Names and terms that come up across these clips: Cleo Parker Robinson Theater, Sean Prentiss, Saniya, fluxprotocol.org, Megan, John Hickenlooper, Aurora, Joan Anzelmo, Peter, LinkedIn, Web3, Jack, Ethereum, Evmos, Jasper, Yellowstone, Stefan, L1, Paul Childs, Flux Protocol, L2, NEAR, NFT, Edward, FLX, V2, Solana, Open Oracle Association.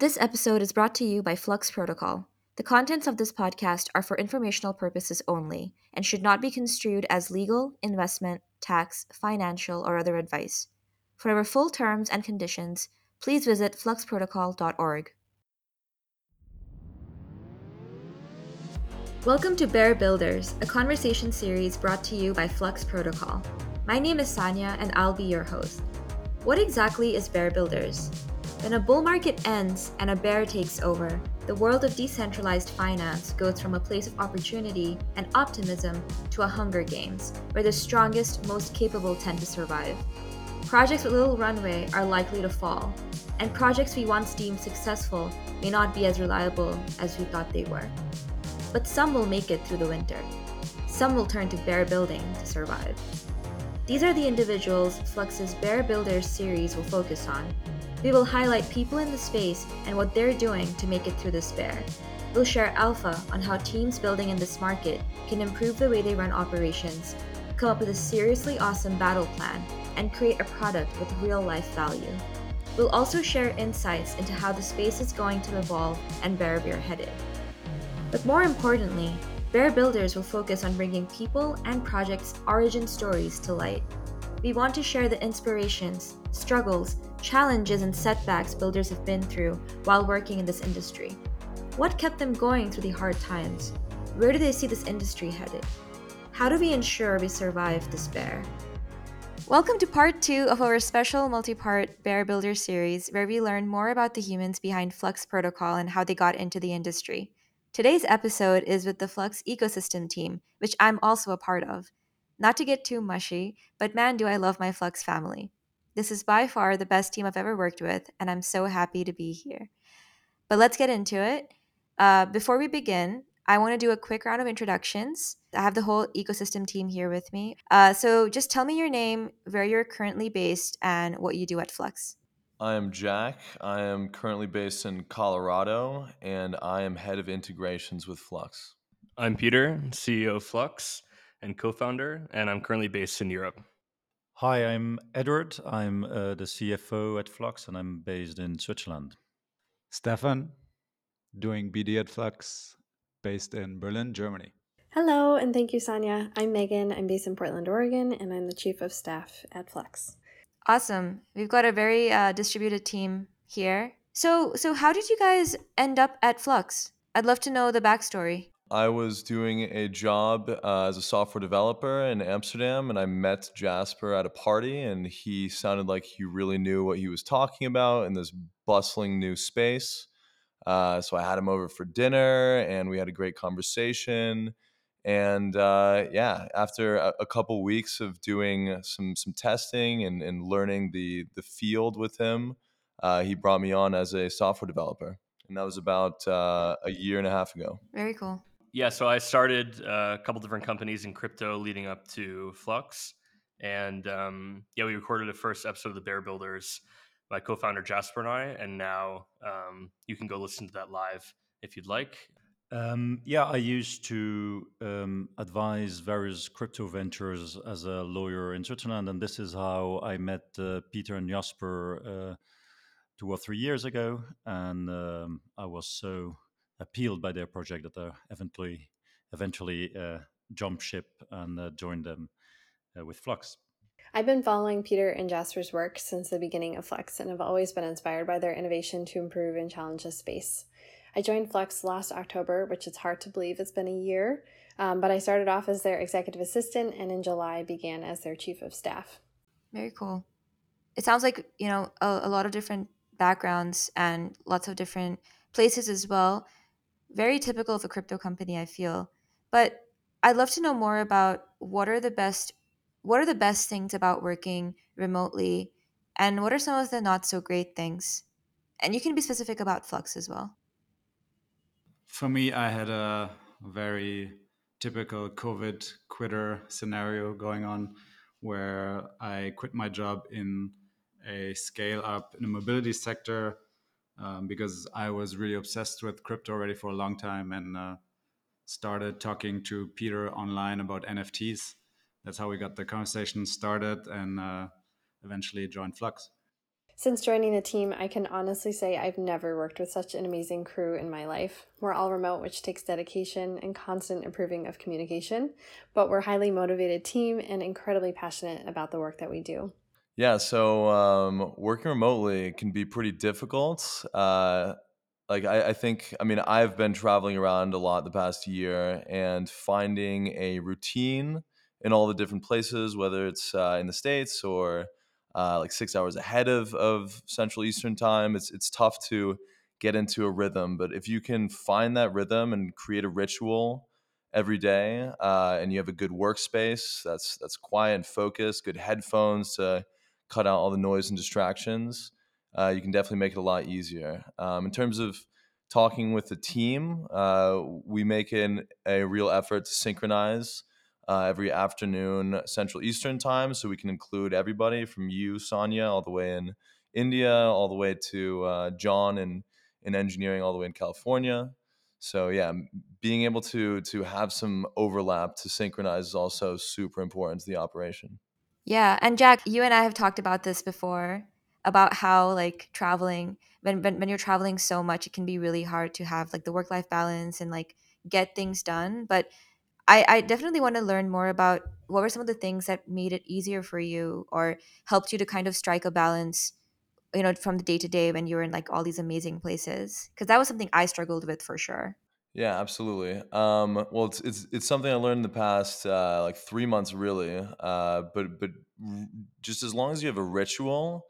This episode is brought to you by Flux Protocol. The contents of this podcast are for informational purposes only and should not be construed as legal, investment, tax, financial, or other advice. For our full terms and conditions, please visit fluxprotocol.org. Welcome to Bear Builders, a conversation series brought to you by Flux Protocol. My name is Saniya and I'll be your host. What exactly is Bear Builders? When a bull market ends and a bear takes over, the world of decentralized finance goes from a place of opportunity and optimism to a Hunger Games, where the strongest, most capable tend to survive. Projects with little runway are likely to fall, and projects we once deemed successful may not be as reliable as we thought they were. But some will make it through the winter. Some will turn to bear building to survive. These are the individuals Flux's Bear Builders series will focus on. We will highlight people in the space and what they're doing to make it through this bear. We'll share alpha on how teams building in this market can improve the way they run operations, come up with a seriously awesome battle plan, and create a product with real-life value. We'll also share insights into how the space is going to evolve and where we're headed. But more importantly, Bear Builders will focus on bringing people and projects' origin stories to light. We want to share the inspirations, struggles, challenges, and setbacks builders have been through while working in this industry. What kept them going through the hard times? Where do they see this industry headed? How do we ensure we survive this bear? Welcome to part 2 of our special multi-part Bear Builder series, where we learn more about the humans behind Flux Protocol and how they got into the industry. Today's episode is with the Flux ecosystem team, which I'm also a part of. Not to get too mushy, but man, do I love my Flux family. This is by far the best team I've ever worked with, and I'm so happy to be here. But let's get into it. Before we begin, I want to do a quick round of introductions. I have the whole ecosystem team here with me. So just tell me your name, where you're currently based, and what you do at Flux. I am Jack. I am currently based in Colorado, and I am head of integrations with Flux. I'm Peter, CEO of Flux and co-founder, and I'm currently based in Europe. Hi, I'm Edward. I'm the CFO at Flux, and I'm based in Switzerland. Stefan, doing BD at Flux, based in Berlin, Germany. Hello, and thank you, Saniya. I'm Megan. I'm based in Portland, Oregon, and I'm the Chief of Staff at Flux. Awesome. We've got a very distributed team here. So how did you guys end up at Flux? I'd love to know the backstory. I was doing a job as a software developer in Amsterdam, and I met Jasper at a party, and he sounded like he really knew what he was talking about in this bustling new space. So I had him over for dinner, and we had a great conversation. And after a couple weeks of doing some testing and learning the field with him, he brought me on as a software developer. And that was about a year and a half ago. Very cool. Yeah, so I started a couple different companies in crypto leading up to Flux. And we recorded the first episode of the Bear Builders, my co-founder Jasper and I. And now you can go listen to that live if you'd like. I used to advise various crypto ventures as a lawyer in Switzerland. And this is how I met Peter and Jasper 2 or 3 years ago. And I was so appealed by their project that I eventually jumped ship and joined them with Flux. I've been following Peter and Jasper's work since the beginning of Flux and have always been inspired by their innovation to improve and challenge the space. I joined Flux last October, which is hard to believe it's been a year, but I started off as their executive assistant and in July began as their chief of staff. Very cool. It sounds like, you know, a lot of different backgrounds and lots of different places as well. Very typical of a crypto company, I feel. But I'd love to know more about what are the best things about working remotely, and what are some of the not so great things? And you can be specific about Flux as well. For me, I had a very typical COVID quitter scenario going on, where I quit my job in a scale up in the mobility sector because I was really obsessed with crypto already for a long time, and started talking to Peter online about NFTs. That's how we got the conversation started, and eventually joined Flux. Since joining the team, I can honestly say I've never worked with such an amazing crew in my life. We're all remote, which takes dedication and constant improving of communication, but we're a highly motivated team and incredibly passionate about the work that we do. Yeah, so working remotely can be pretty difficult. I think I've been traveling around a lot the past year and finding a routine in all the different places, whether it's in the States or 6 hours ahead of Central Eastern time. It's tough to get into a rhythm, but if you can find that rhythm and create a ritual every day and you have a good workspace that's quiet and focused, good headphones to cut out all the noise and distractions, you can definitely make it a lot easier. In terms of talking with the team, we make a real effort to synchronize every afternoon Central Eastern time, so we can include everybody from you, Saniya, all the way in India, all the way to John in engineering, all the way in California. So yeah, being able to have some overlap to synchronize is also super important to the operation. Yeah, and Jack, you and I have talked about this before, about how traveling, when you're traveling so much, it can be really hard to have the work-life balance and get things done. But I definitely want to learn more about what were some of the things that made it easier for you or helped you to kind of strike a balance, from the day to day when you were in all these amazing places, because that was something I struggled with for sure. Yeah, absolutely. Well, it's something I learned in the past 3 months really. But just as long as you have a ritual,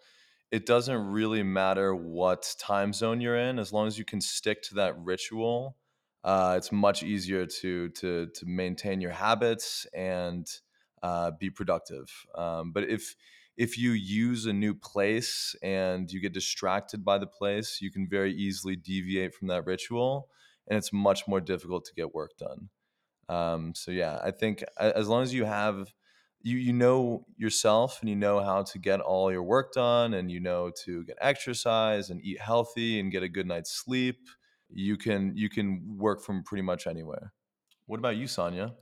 it doesn't really matter what time zone you're in. As long as you can stick to that ritual, it's much easier to maintain your habits and be productive. But if you use a new place and you get distracted by the place, you can very easily deviate from that ritual, and it's much more difficult to get work done. So yeah, I think as long as you have, you know yourself and you know how to get all your work done and you know to get exercise and eat healthy and get a good night's sleep, you can work from pretty much anywhere. What about you, Saniya?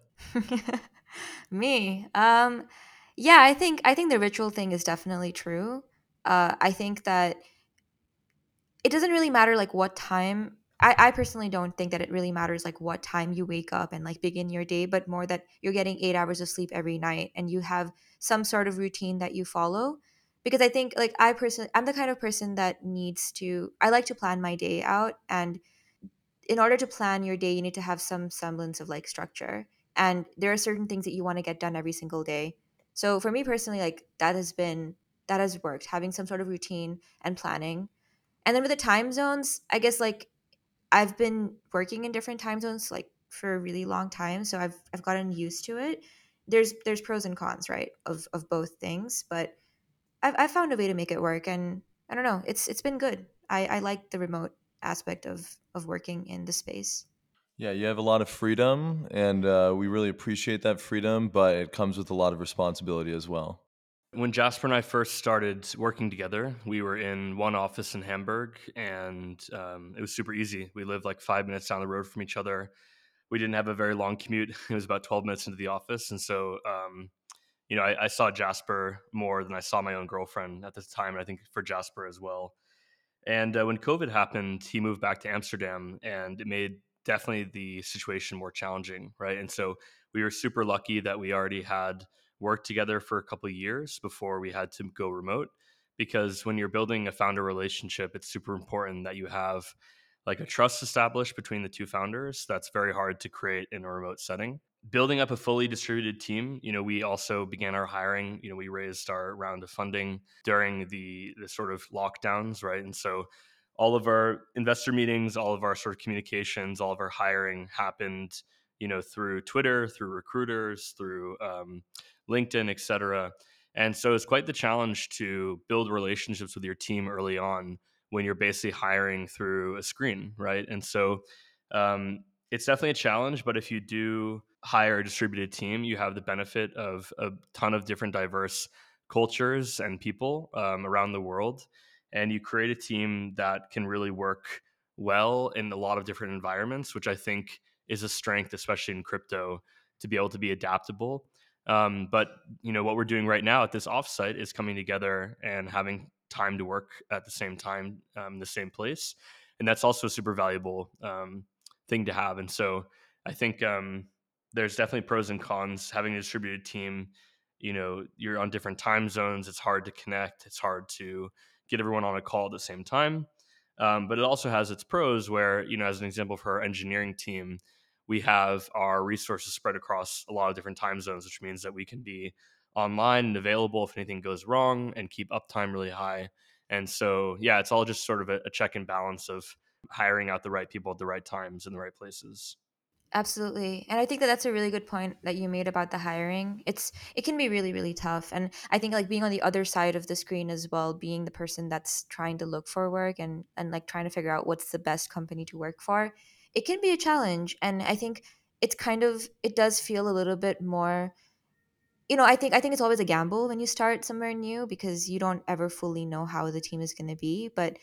Me? Yeah, I think the ritual thing is definitely true. I think that it doesn't really matter what time. I personally don't think that it really matters what time you wake up and begin your day, but more that you're getting 8 hours of sleep every night and you have some sort of routine that you follow. Because I think I'm the kind of person that I like to plan my day out, and in order to plan your day, you need to have some semblance of structure. And there are certain things that you want to get done every single day. So for me personally, that has worked, having some sort of routine and planning. And then with the time zones, I guess I've been working in different time zones for a really long time, so I've gotten used to it. There's pros and cons, right, of both things, but I've found a way to make it work, and I don't know, it's been good. I like the remote aspect of working in the space. Yeah, you have a lot of freedom, and we really appreciate that freedom, but it comes with a lot of responsibility as well. When Jasper and I first started working together, we were in one office in Hamburg, and it was super easy. We lived 5 minutes down the road from each other. We didn't have a very long commute. It was about 12 minutes into the office, and so I saw Jasper more than I saw my own girlfriend at the time, and I think for Jasper as well. And when COVID happened, he moved back to Amsterdam, and it made definitely the situation more challenging, right? And so we were super lucky that we already had worked together for a couple of years before we had to go remote, because when you're building a founder relationship, it's super important that you have a trust established between the two founders. That's very hard to create in a remote setting. Building up a fully distributed team, we also began our hiring. We raised our round of funding during the sort of lockdowns, right? And so all of our investor meetings, all of our sort of communications, all of our hiring happened, through Twitter, through recruiters, through LinkedIn, et cetera. And so it's quite the challenge to build relationships with your team early on when you're basically hiring through a screen, right? And so it's definitely a challenge, but if you do hire a distributed team, you have the benefit of a ton of different diverse cultures and people around the world. And you create a team that can really work well in a lot of different environments, which I think is a strength, especially in crypto, to be able to be adaptable. But what we're doing right now at this offsite is coming together and having time to work at the same time, in the same place. And that's also a super valuable thing to have. And so I think there's definitely pros and cons. Having a distributed team, you know, you're on different time zones. It's hard to connect. It's hard to get everyone on a call at the same time. But it also has its pros where, you know, as an example for our engineering team, we have our resources spread across a lot of different time zones, which means that we can be online and available if anything goes wrong and keep uptime really high. And so, yeah, it's all just sort of a check and balance of hiring out the right people at the right times in the right places. Absolutely. And I think that that's a really good point that you made about the hiring. It can be really, really tough. And I think like being on the other side of the screen as well, being the person that's trying to look for work and like trying to figure out what's the best company to work for, it can be a challenge. And I think it's kind of, it does feel a little bit more, you know, I think it's always a gamble when you start somewhere new because you don't ever fully know how the team is going to be. But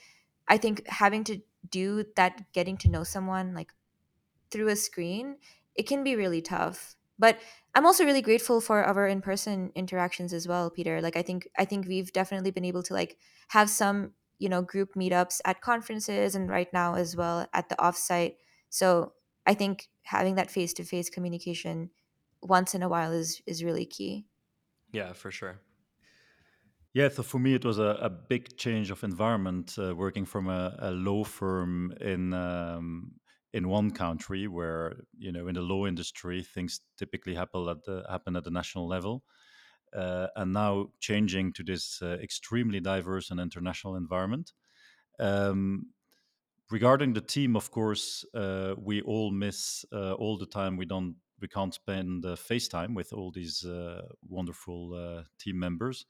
I think having to do that, getting to know someone like through a screen, it can be really tough. But I'm also really grateful for our in-person interactions as well, Peter. Like I think we've definitely been able to like have some, you know, group meetups at conferences and right now as well at the offsite. So I think having that face-to-face communication once in a while is really key. Yeah, for sure. Yeah, so for me, it was a big change of environment working from a law firm in one country where, you know, in the law industry, things typically happen at the national level. And now changing to this extremely diverse and international environment. Regarding the team, of course, we all miss all the time. We can't spend FaceTime with all these wonderful team members.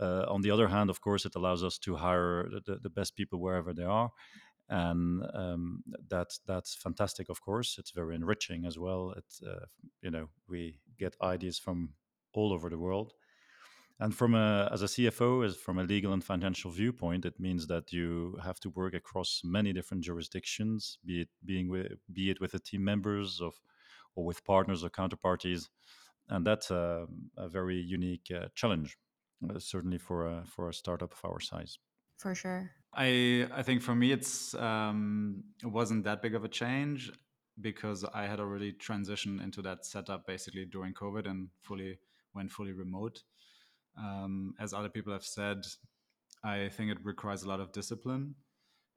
On the other hand, of course, it allows us to hire the best people wherever they are. And that's fantastic. Of course, it's very enriching as well. It's you know, we get ideas from all over the world. And as a CFO, as from a legal and financial viewpoint, it means that you have to work across many different jurisdictions, be it with the team members or with partners or counterparties, and that's a very unique challenge, certainly for a startup of our size. For sure. I think for me it wasn't that big of a change because I had already transitioned into that setup basically during COVID and went fully remote. As other people have said, I think it requires a lot of discipline,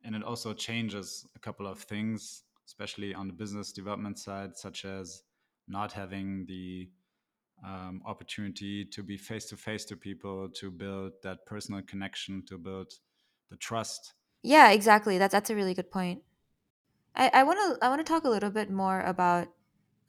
and it also changes a couple of things, especially on the business development side, such as not having the opportunity to be face-to-face to people, to build that personal connection, to build the trust. Yeah, exactly. That's a really good point. I want to talk a little bit more about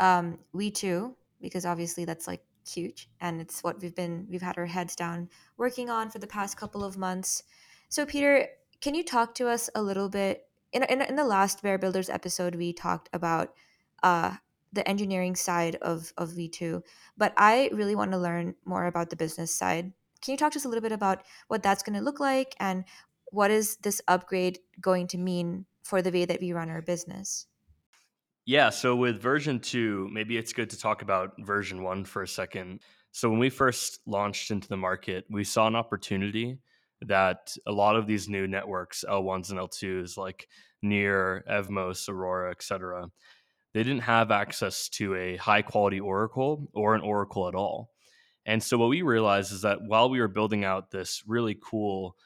We2, because obviously that's like huge and it's what we've had our heads down working on for the past couple of months. So Peter, can you talk to us a little bit? In the last Bear Builders episode, we talked about the engineering side of V2, but I really want to learn more about the business side. Can you talk to us a little bit about what that's going to look like and what is this upgrade going to mean for the way that we run our business? Yeah, so with version 2, maybe it's good to talk about version 1 for a second. So when we first launched into the market, we saw an opportunity that a lot of these new networks, L1s and L2s like NEAR, Evmos, Aurora, etc., they didn't have access to a high-quality Oracle or an Oracle at all. And so what we realized is that while we were building out this really cool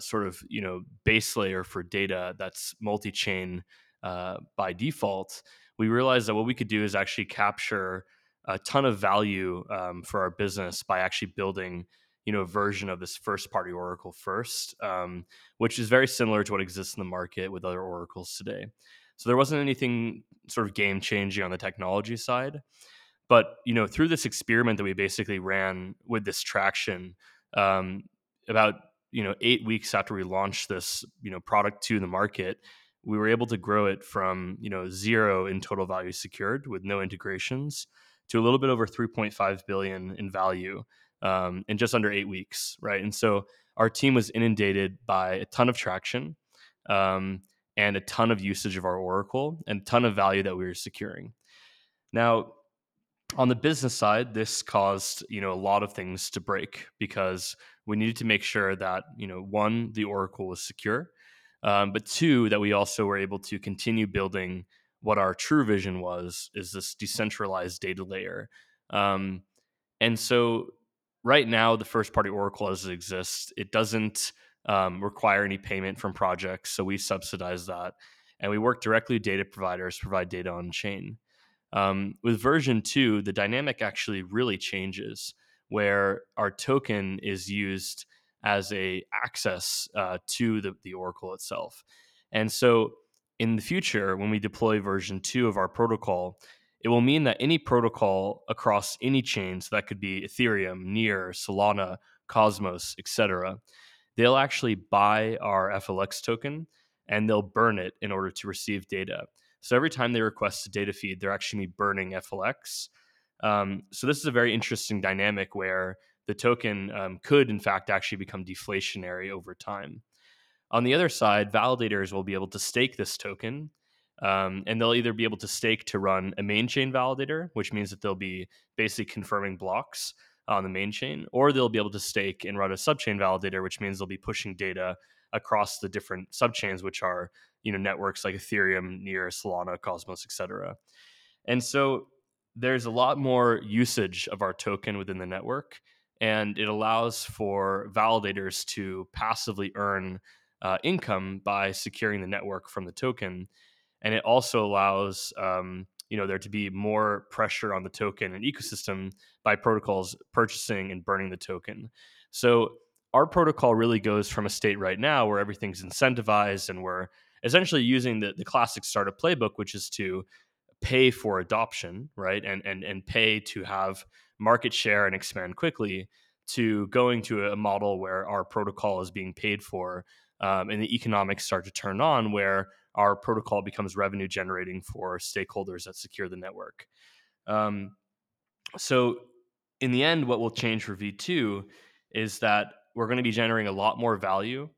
sort of, you know, base layer for data that's multi-chain by default, we realized that what we could do is actually capture a ton of value for our business by actually building, you know, a version of this first-party Oracle first, which is very similar to what exists in the market with other Oracles today. So there wasn't anything sort of game-changing on the technology side. But, you know, through this experiment that we basically ran with this traction, about, you know, 8 weeks after we launched this, you know, product to the market, we were able to grow it from, you know, 0 in total value secured with no integrations to a little bit over 3.5 billion in value in just under 8 weeks, right? And so our team was inundated by a ton of traction and a ton of usage of our Oracle and a ton of value that we were securing. Now, On the business side, this caused, a lot of things to break because we needed to make sure that, one, the Oracle was secure, but two, that we also were able to continue building what our true vision was, is this decentralized data layer. And so right now, the first party Oracle as it exists, it doesn't require any payment from projects. So we subsidize that. And we work directly with data providers to provide data on chain. With version 2, the dynamic actually really changes, where our token is used as a access to the Oracle itself. And so in the future, when we deploy version 2 of our protocol, it will mean that any protocol across any chain, so that could be Ethereum, NEAR, Solana, Cosmos, etc., they'll actually buy our FLX token and they'll burn it in order to receive data. So every time they request a data feed, they're actually burning FLX. So this is a very interesting dynamic where the token could, in fact, actually become deflationary over time. On the other side, validators will be able to stake this token, and they'll either be able to stake to run a main chain validator, which means that they'll be basically confirming blocks on the main chain, or they'll be able to stake and run a subchain validator, which means they'll be pushing data across the different subchains, which are networks like Ethereum, NEAR, Solana, Cosmos, etc. And so there's a lot more usage of our token within the network, and it allows for validators to passively earn income by securing the network from the token. And it also allows there to be more pressure on the token and ecosystem by protocols purchasing and burning the token. So our protocol really goes from a state right now where everything's incentivized and we're essentially using the classic startup playbook, which is to pay for adoption, right? And pay to have market share and expand quickly, to going to a model where our protocol is being paid for, and the economics start to turn on, where our protocol becomes revenue generating for stakeholders that secure the network. So in the end, what will change for V2 is that we're going to be generating a lot more value.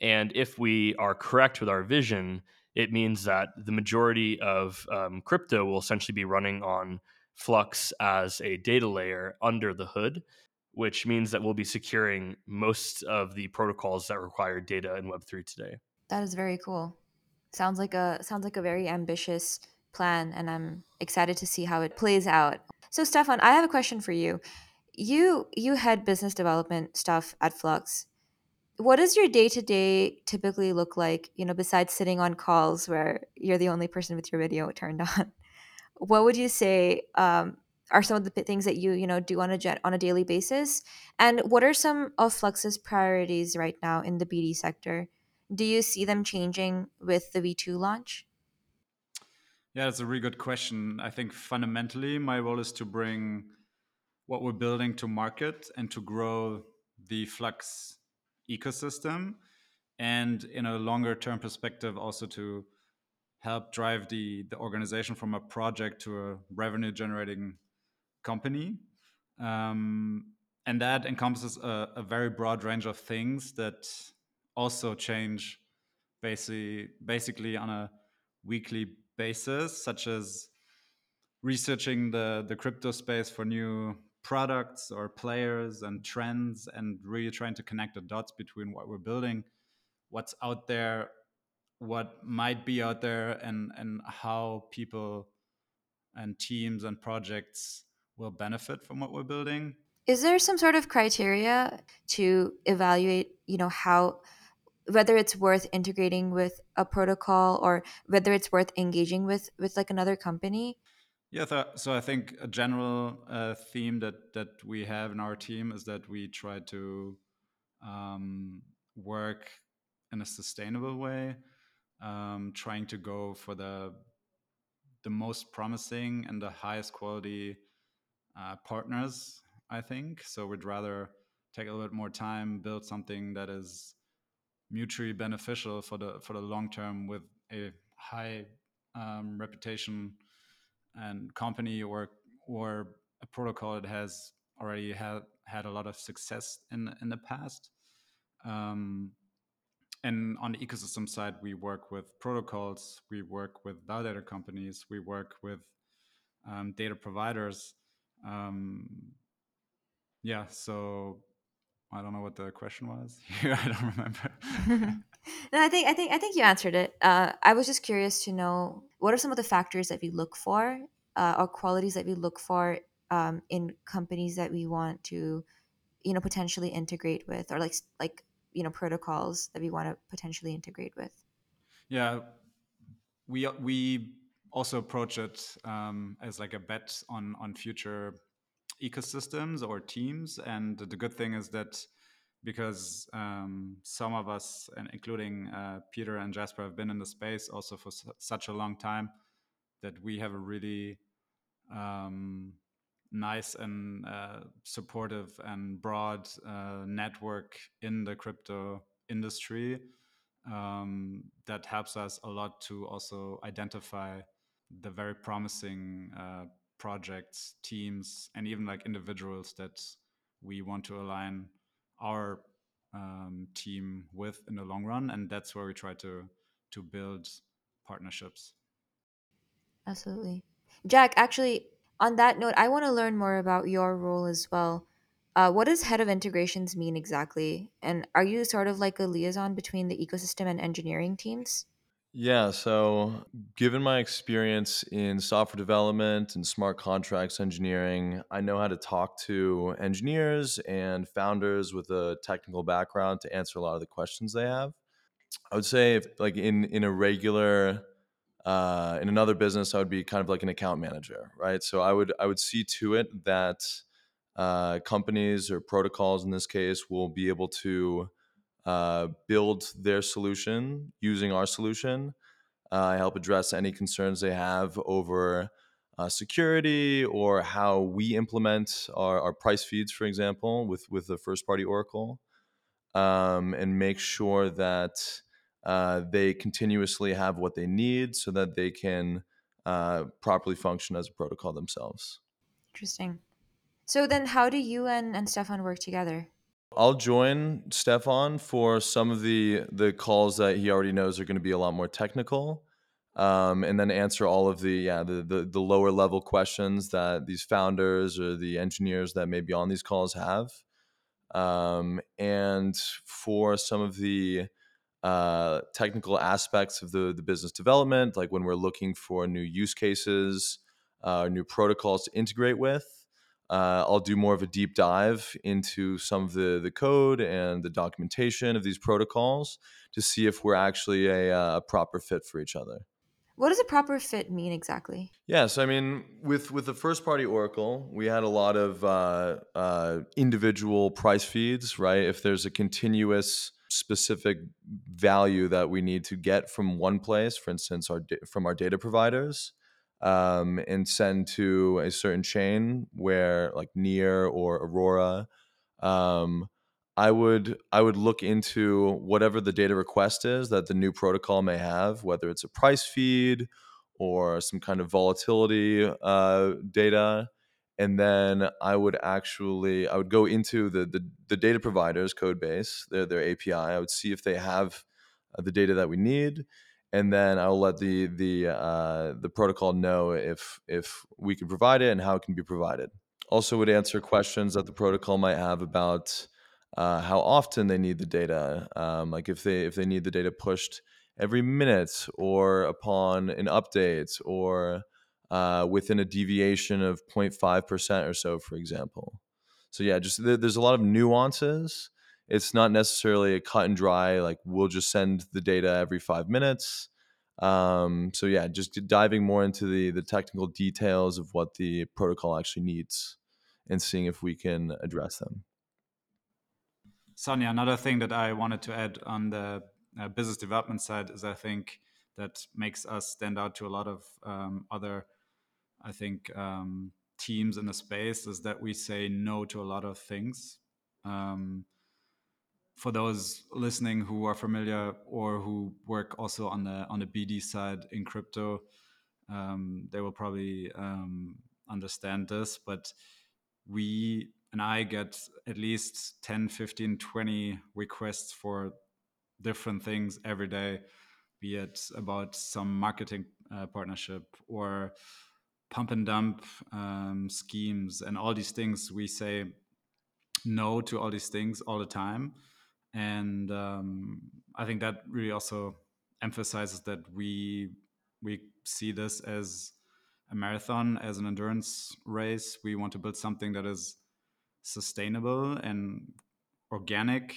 And if we are correct with our vision, it means that the majority of crypto will essentially be running on Flux as a data layer under the hood, which means that we'll be securing most of the protocols that require data in Web3 today. That is very cool. Sounds like a very ambitious plan, and I'm excited to see how it plays out. So Stefan, I have a question for you. You head business development stuff at Flux. What does your day-to-day typically look like, besides sitting on calls where you're the only person with your video turned on? What would you say are some of the things that you do on a daily basis? And what are some of Flux's priorities right now in the BD sector? Do you see them changing with the V2 launch? Yeah, that's a really good question. I think fundamentally, my role is to bring what we're building to market and to grow the Flux ecosystem, and in a longer term perspective also to help drive the organization from a project to a revenue generating company, and that encompasses a very broad range of things that also change basically on a weekly basis, such as researching the crypto space for new products or players and trends, and really trying to connect the dots between what we're building, what's out there, what might be out there, and how people and teams and projects will benefit from what we're building. Is there some sort of criteria to evaluate, how, whether it's worth integrating with a protocol or whether it's worth engaging with like another company? Yeah, so I think a general theme that we have in our team is that we try to work in a sustainable way, trying to go for the most promising and the highest quality partners, I think. So we'd rather take a little bit more time, build something that is mutually beneficial for the long term with a high reputation and company or a protocol that has already had a lot of success in the past. And on the ecosystem side, we work with protocols, we work with validator companies, we work with data providers, Yeah, so I don't know what the question was. I don't remember. No, I think you answered it. I was just curious to know, what are some of the factors that we look for, or qualities that we look for in companies that we want to, potentially integrate with, or like protocols that we want to potentially integrate with? Yeah, we also approach it as like a bet on future ecosystems or teams. And the good thing is that because some of us, and including Peter and Jasper, have been in the space also for such a long time, that we have a really nice and supportive and broad network in the crypto industry that helps us a lot to also identify the very promising projects, teams, and even like individuals that we want to align our team with in the long run. And that's where we try to build partnerships. Absolutely. Jack, actually, on that note, I want to learn more about your role as well. What does head of integrations mean exactly? And are you sort of like a liaison between the ecosystem and engineering teams? Yeah, so given my experience in software development and smart contracts engineering, I know how to talk to engineers and founders with a technical background to answer a lot of the questions they have. I would say if, like in a regular, in another business, I would be kind of like an account manager, right? So I would see to it that companies or protocols in this case will be able to build their solution using our solution. I help address any concerns they have over security or how we implement our price feeds, for example, with the first-party Oracle, and make sure that they continuously have what they need so that they can properly function as a protocol themselves. Interesting. So then how do you and Stefan work together? I'll join Stefan for some of the calls that he already knows are going to be a lot more technical, and then answer all of the lower level questions that these founders or the engineers that may be on these calls have. And for some of the technical aspects of the business development, like when we're looking for new use cases, new protocols to integrate with, I'll do more of a deep dive into some of the code and the documentation of these protocols to see if we're actually a proper fit for each other. What does a proper fit mean exactly? Yeah, so I mean, with the first-party Oracle, we had a lot of individual price feeds, right? If there's a continuous specific value that we need to get from one place, for instance, from our data providers, and send to a certain chain where like NEAR or Aurora, I would look into whatever the data request is that the new protocol may have, whether it's a price feed or some kind of volatility data, and then I would go into the data provider's code base, their API. I would see if they have the data that we need. And then I'll let the protocol know if we can provide it and how it can be provided. Also would answer questions that the protocol might have about how often they need the data, like if they need the data pushed every minute or upon an update or within a deviation of 0.5% or so, for example. So yeah, just there's a lot of nuances. It's not necessarily a cut and dry, like we'll just send the data every 5 minutes. So yeah, just diving more into the technical details of what the protocol actually needs and seeing if we can address them. Saniya, another thing that I wanted to add on the business development side is I think that makes us stand out to a lot of other, I think, teams in the space, is that we say no to a lot of things. For those listening who are familiar or who work also on the BD side in crypto, they will probably understand this, but we and I get at least 10, 15, 20 requests for different things every day, be it about some marketing partnership or pump and dump schemes and all these things. We say no to all these things all the time. And I think that really also emphasizes that we see this as a marathon, as an endurance race. We want to build something that is sustainable and organic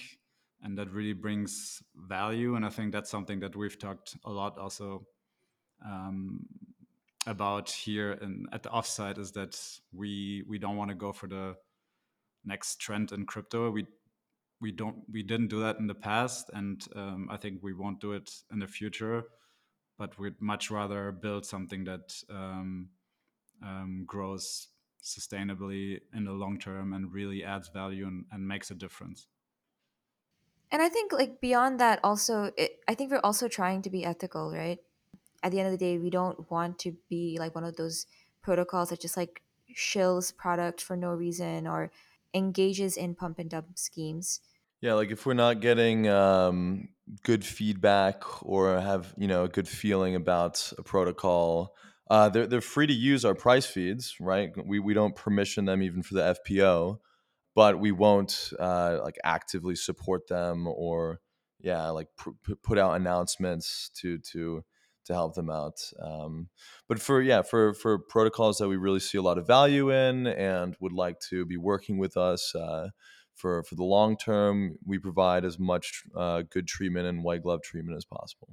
and that really brings value. And I think that's something that we've talked a lot also about here and at the offsite, is that we don't want to go for the next trend in crypto. We didn't do that in the past, and I think we won't do it in the future, but we'd much rather build something that grows sustainably in the long term and really adds value and makes a difference. And I think, like, beyond that also, I think we're also trying to be ethical, right? At the end of the day, we don't want to be like one of those protocols that just like shills product for no reason or engages in pump and dump schemes. Yeah, like if we're not getting good feedback or have, you know, a good feeling about a protocol, they're free to use our price feeds, right? We don't permission them even for the FPO, but we won't like actively support them or put out announcements to help them out. But for protocols that we really see a lot of value in and would like to be working with us for the long term, we provide as much good treatment and white glove treatment as possible.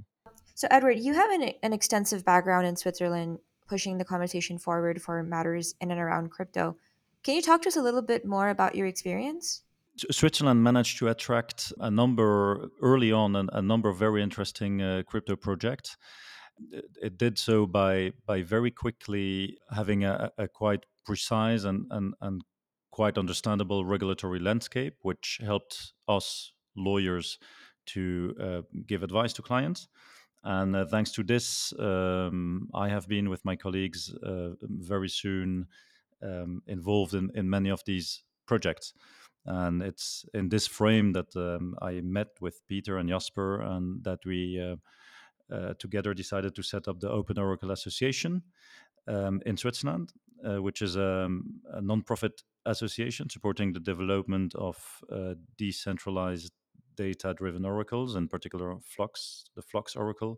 So Edward, you have an extensive background in Switzerland pushing the conversation forward for matters in and around crypto. Can you talk to us a little bit more about your experience? Switzerland managed to attract early on a number of very interesting crypto projects. It did so by very quickly having a quite precise and quite understandable regulatory landscape, which helped us lawyers to give advice to clients. And thanks to this, I have been with my colleagues very soon involved in many of these projects. And it's in this frame that I met with Peter and Jasper, and that we together decided to set up the Open Oracle Association in Switzerland, which is a non-profit association supporting the development of decentralized data-driven oracles, in particular Flux, the Flux Oracle,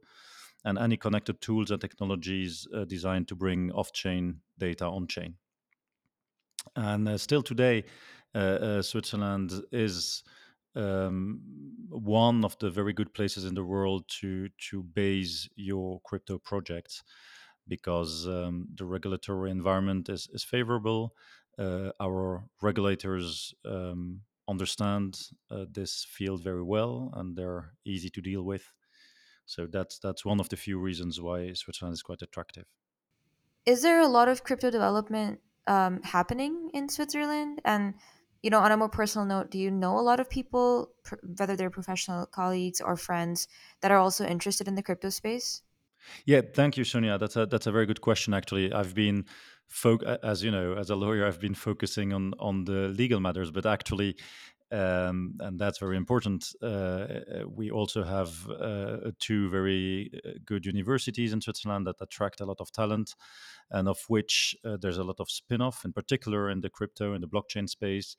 and any connected tools and technologies designed to bring off-chain data on-chain. And still today, Switzerland is one of the very good places in the world to base your crypto projects, because the regulatory environment is favorable. Our regulators understand this field very well, and they're easy to deal with. So that's one of the few reasons why Switzerland is quite attractive. Is there a lot of crypto development happening in Switzerland? And you know, on a more personal note, do you know a lot of people, whether they're professional colleagues or friends, that are also interested in the crypto space? Yeah, thank you, Sonia. That's a very good question, actually. I've been, as you know, as a lawyer, I've been focusing on the legal matters, but actually, and that's very important, we also have two very good universities in Switzerland that attract a lot of talent, and of which there's a lot of spin-off, in particular in the crypto and the blockchain space.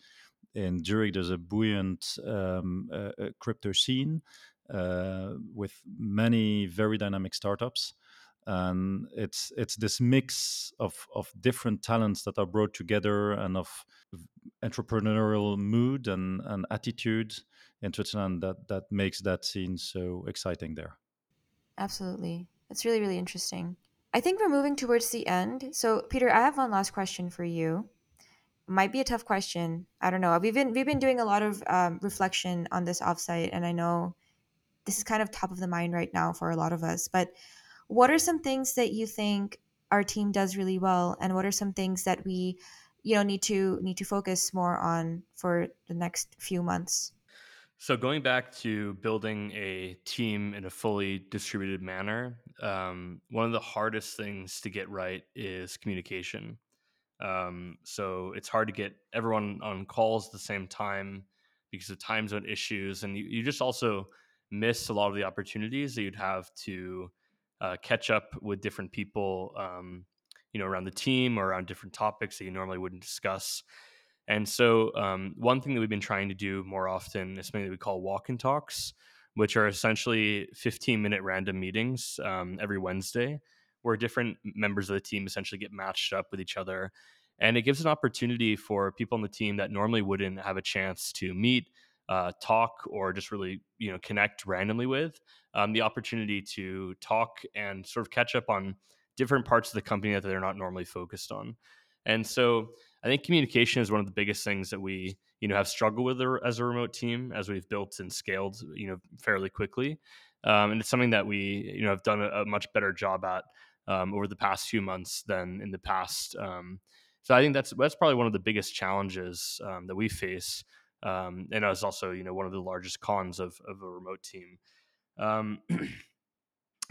In Zurich, there's a buoyant crypto scene with many very dynamic startups. And it's this mix of different talents that are brought together, and of entrepreneurial mood and attitude in Switzerland that makes that scene so exciting there. Absolutely. That's really, really interesting. I think we're moving towards the end. So Peter, I have one last question for you. Might be a tough question. I don't know. We've been doing a lot of reflection on this offsite, and I know this is kind of top of the mind right now for a lot of us, but what are some things that you think our team does really well, and what are some things that we, you know, need to focus more on for the next few months? So going back to building a team in a fully distributed manner, one of the hardest things to get right is communication. So it's hard to get everyone on calls at the same time because of time zone issues, and you just also miss a lot of the opportunities that you'd have to catch up with different people you know, around the team or around different topics that you normally wouldn't discuss. And so one thing that we've been trying to do more often is something that we call walk and talks, which are essentially 15-minute random meetings every Wednesday, where different members of the team essentially get matched up with each other. And it gives an opportunity for people on the team that normally wouldn't have a chance to meet, talk, or just really, you know, connect randomly with, the opportunity to talk and sort of catch up on different parts of the company that they're not normally focused on. And so I think communication is one of the biggest things that we, you know, have struggled with as a remote team, as we've built and scaled, you know, fairly quickly. And it's something that we, you know, have done a much better job at over the past few months than in the past. So I think that's probably one of the biggest challenges that we face. And it's also, you know, one of the largest cons of a remote team.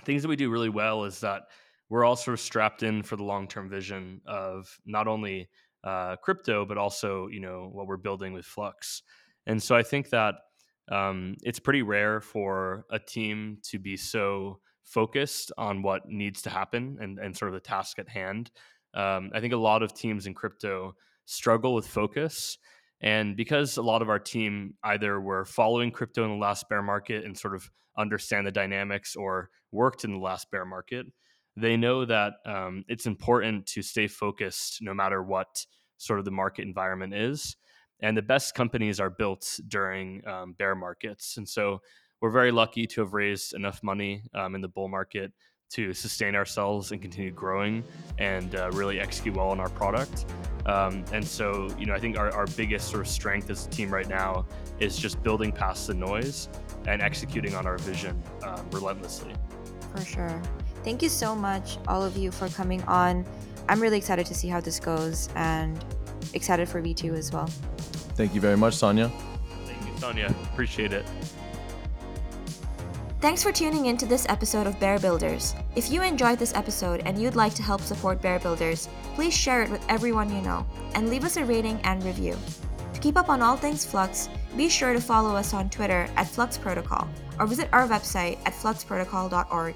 Things that we do really well is that we're also strapped in for the long-term vision of not only crypto, but also, you know, what we're building with Flux. And so I think that it's pretty rare for a team to be so focused on what needs to happen and sort of the task at hand. I think a lot of teams in crypto struggle with focus. And because a lot of our team either were following crypto in the last bear market and sort of understand the dynamics, or worked in the last bear market, they know that it's important to stay focused no matter what sort of the market environment is. And the best companies are built during bear markets. And so we're very lucky to have raised enough money in the bull market to sustain ourselves and continue growing and really execute well on our product. And so, you know, I think our biggest sort of strength as a team right now is just building past the noise and executing on our vision relentlessly. For sure. Thank you so much, all of you, for coming on. I'm really excited to see how this goes and excited for V2 as well. Thank you very much, Saniya. Thank you, Saniya. Appreciate it. Thanks for tuning in to this episode of Bear Builders. If you enjoyed this episode and you'd like to help support Bear Builders, please share it with everyone you know and leave us a rating and review. To keep up on all things Flux, be sure to follow us on Twitter at Flux Protocol or visit our website at fluxprotocol.org.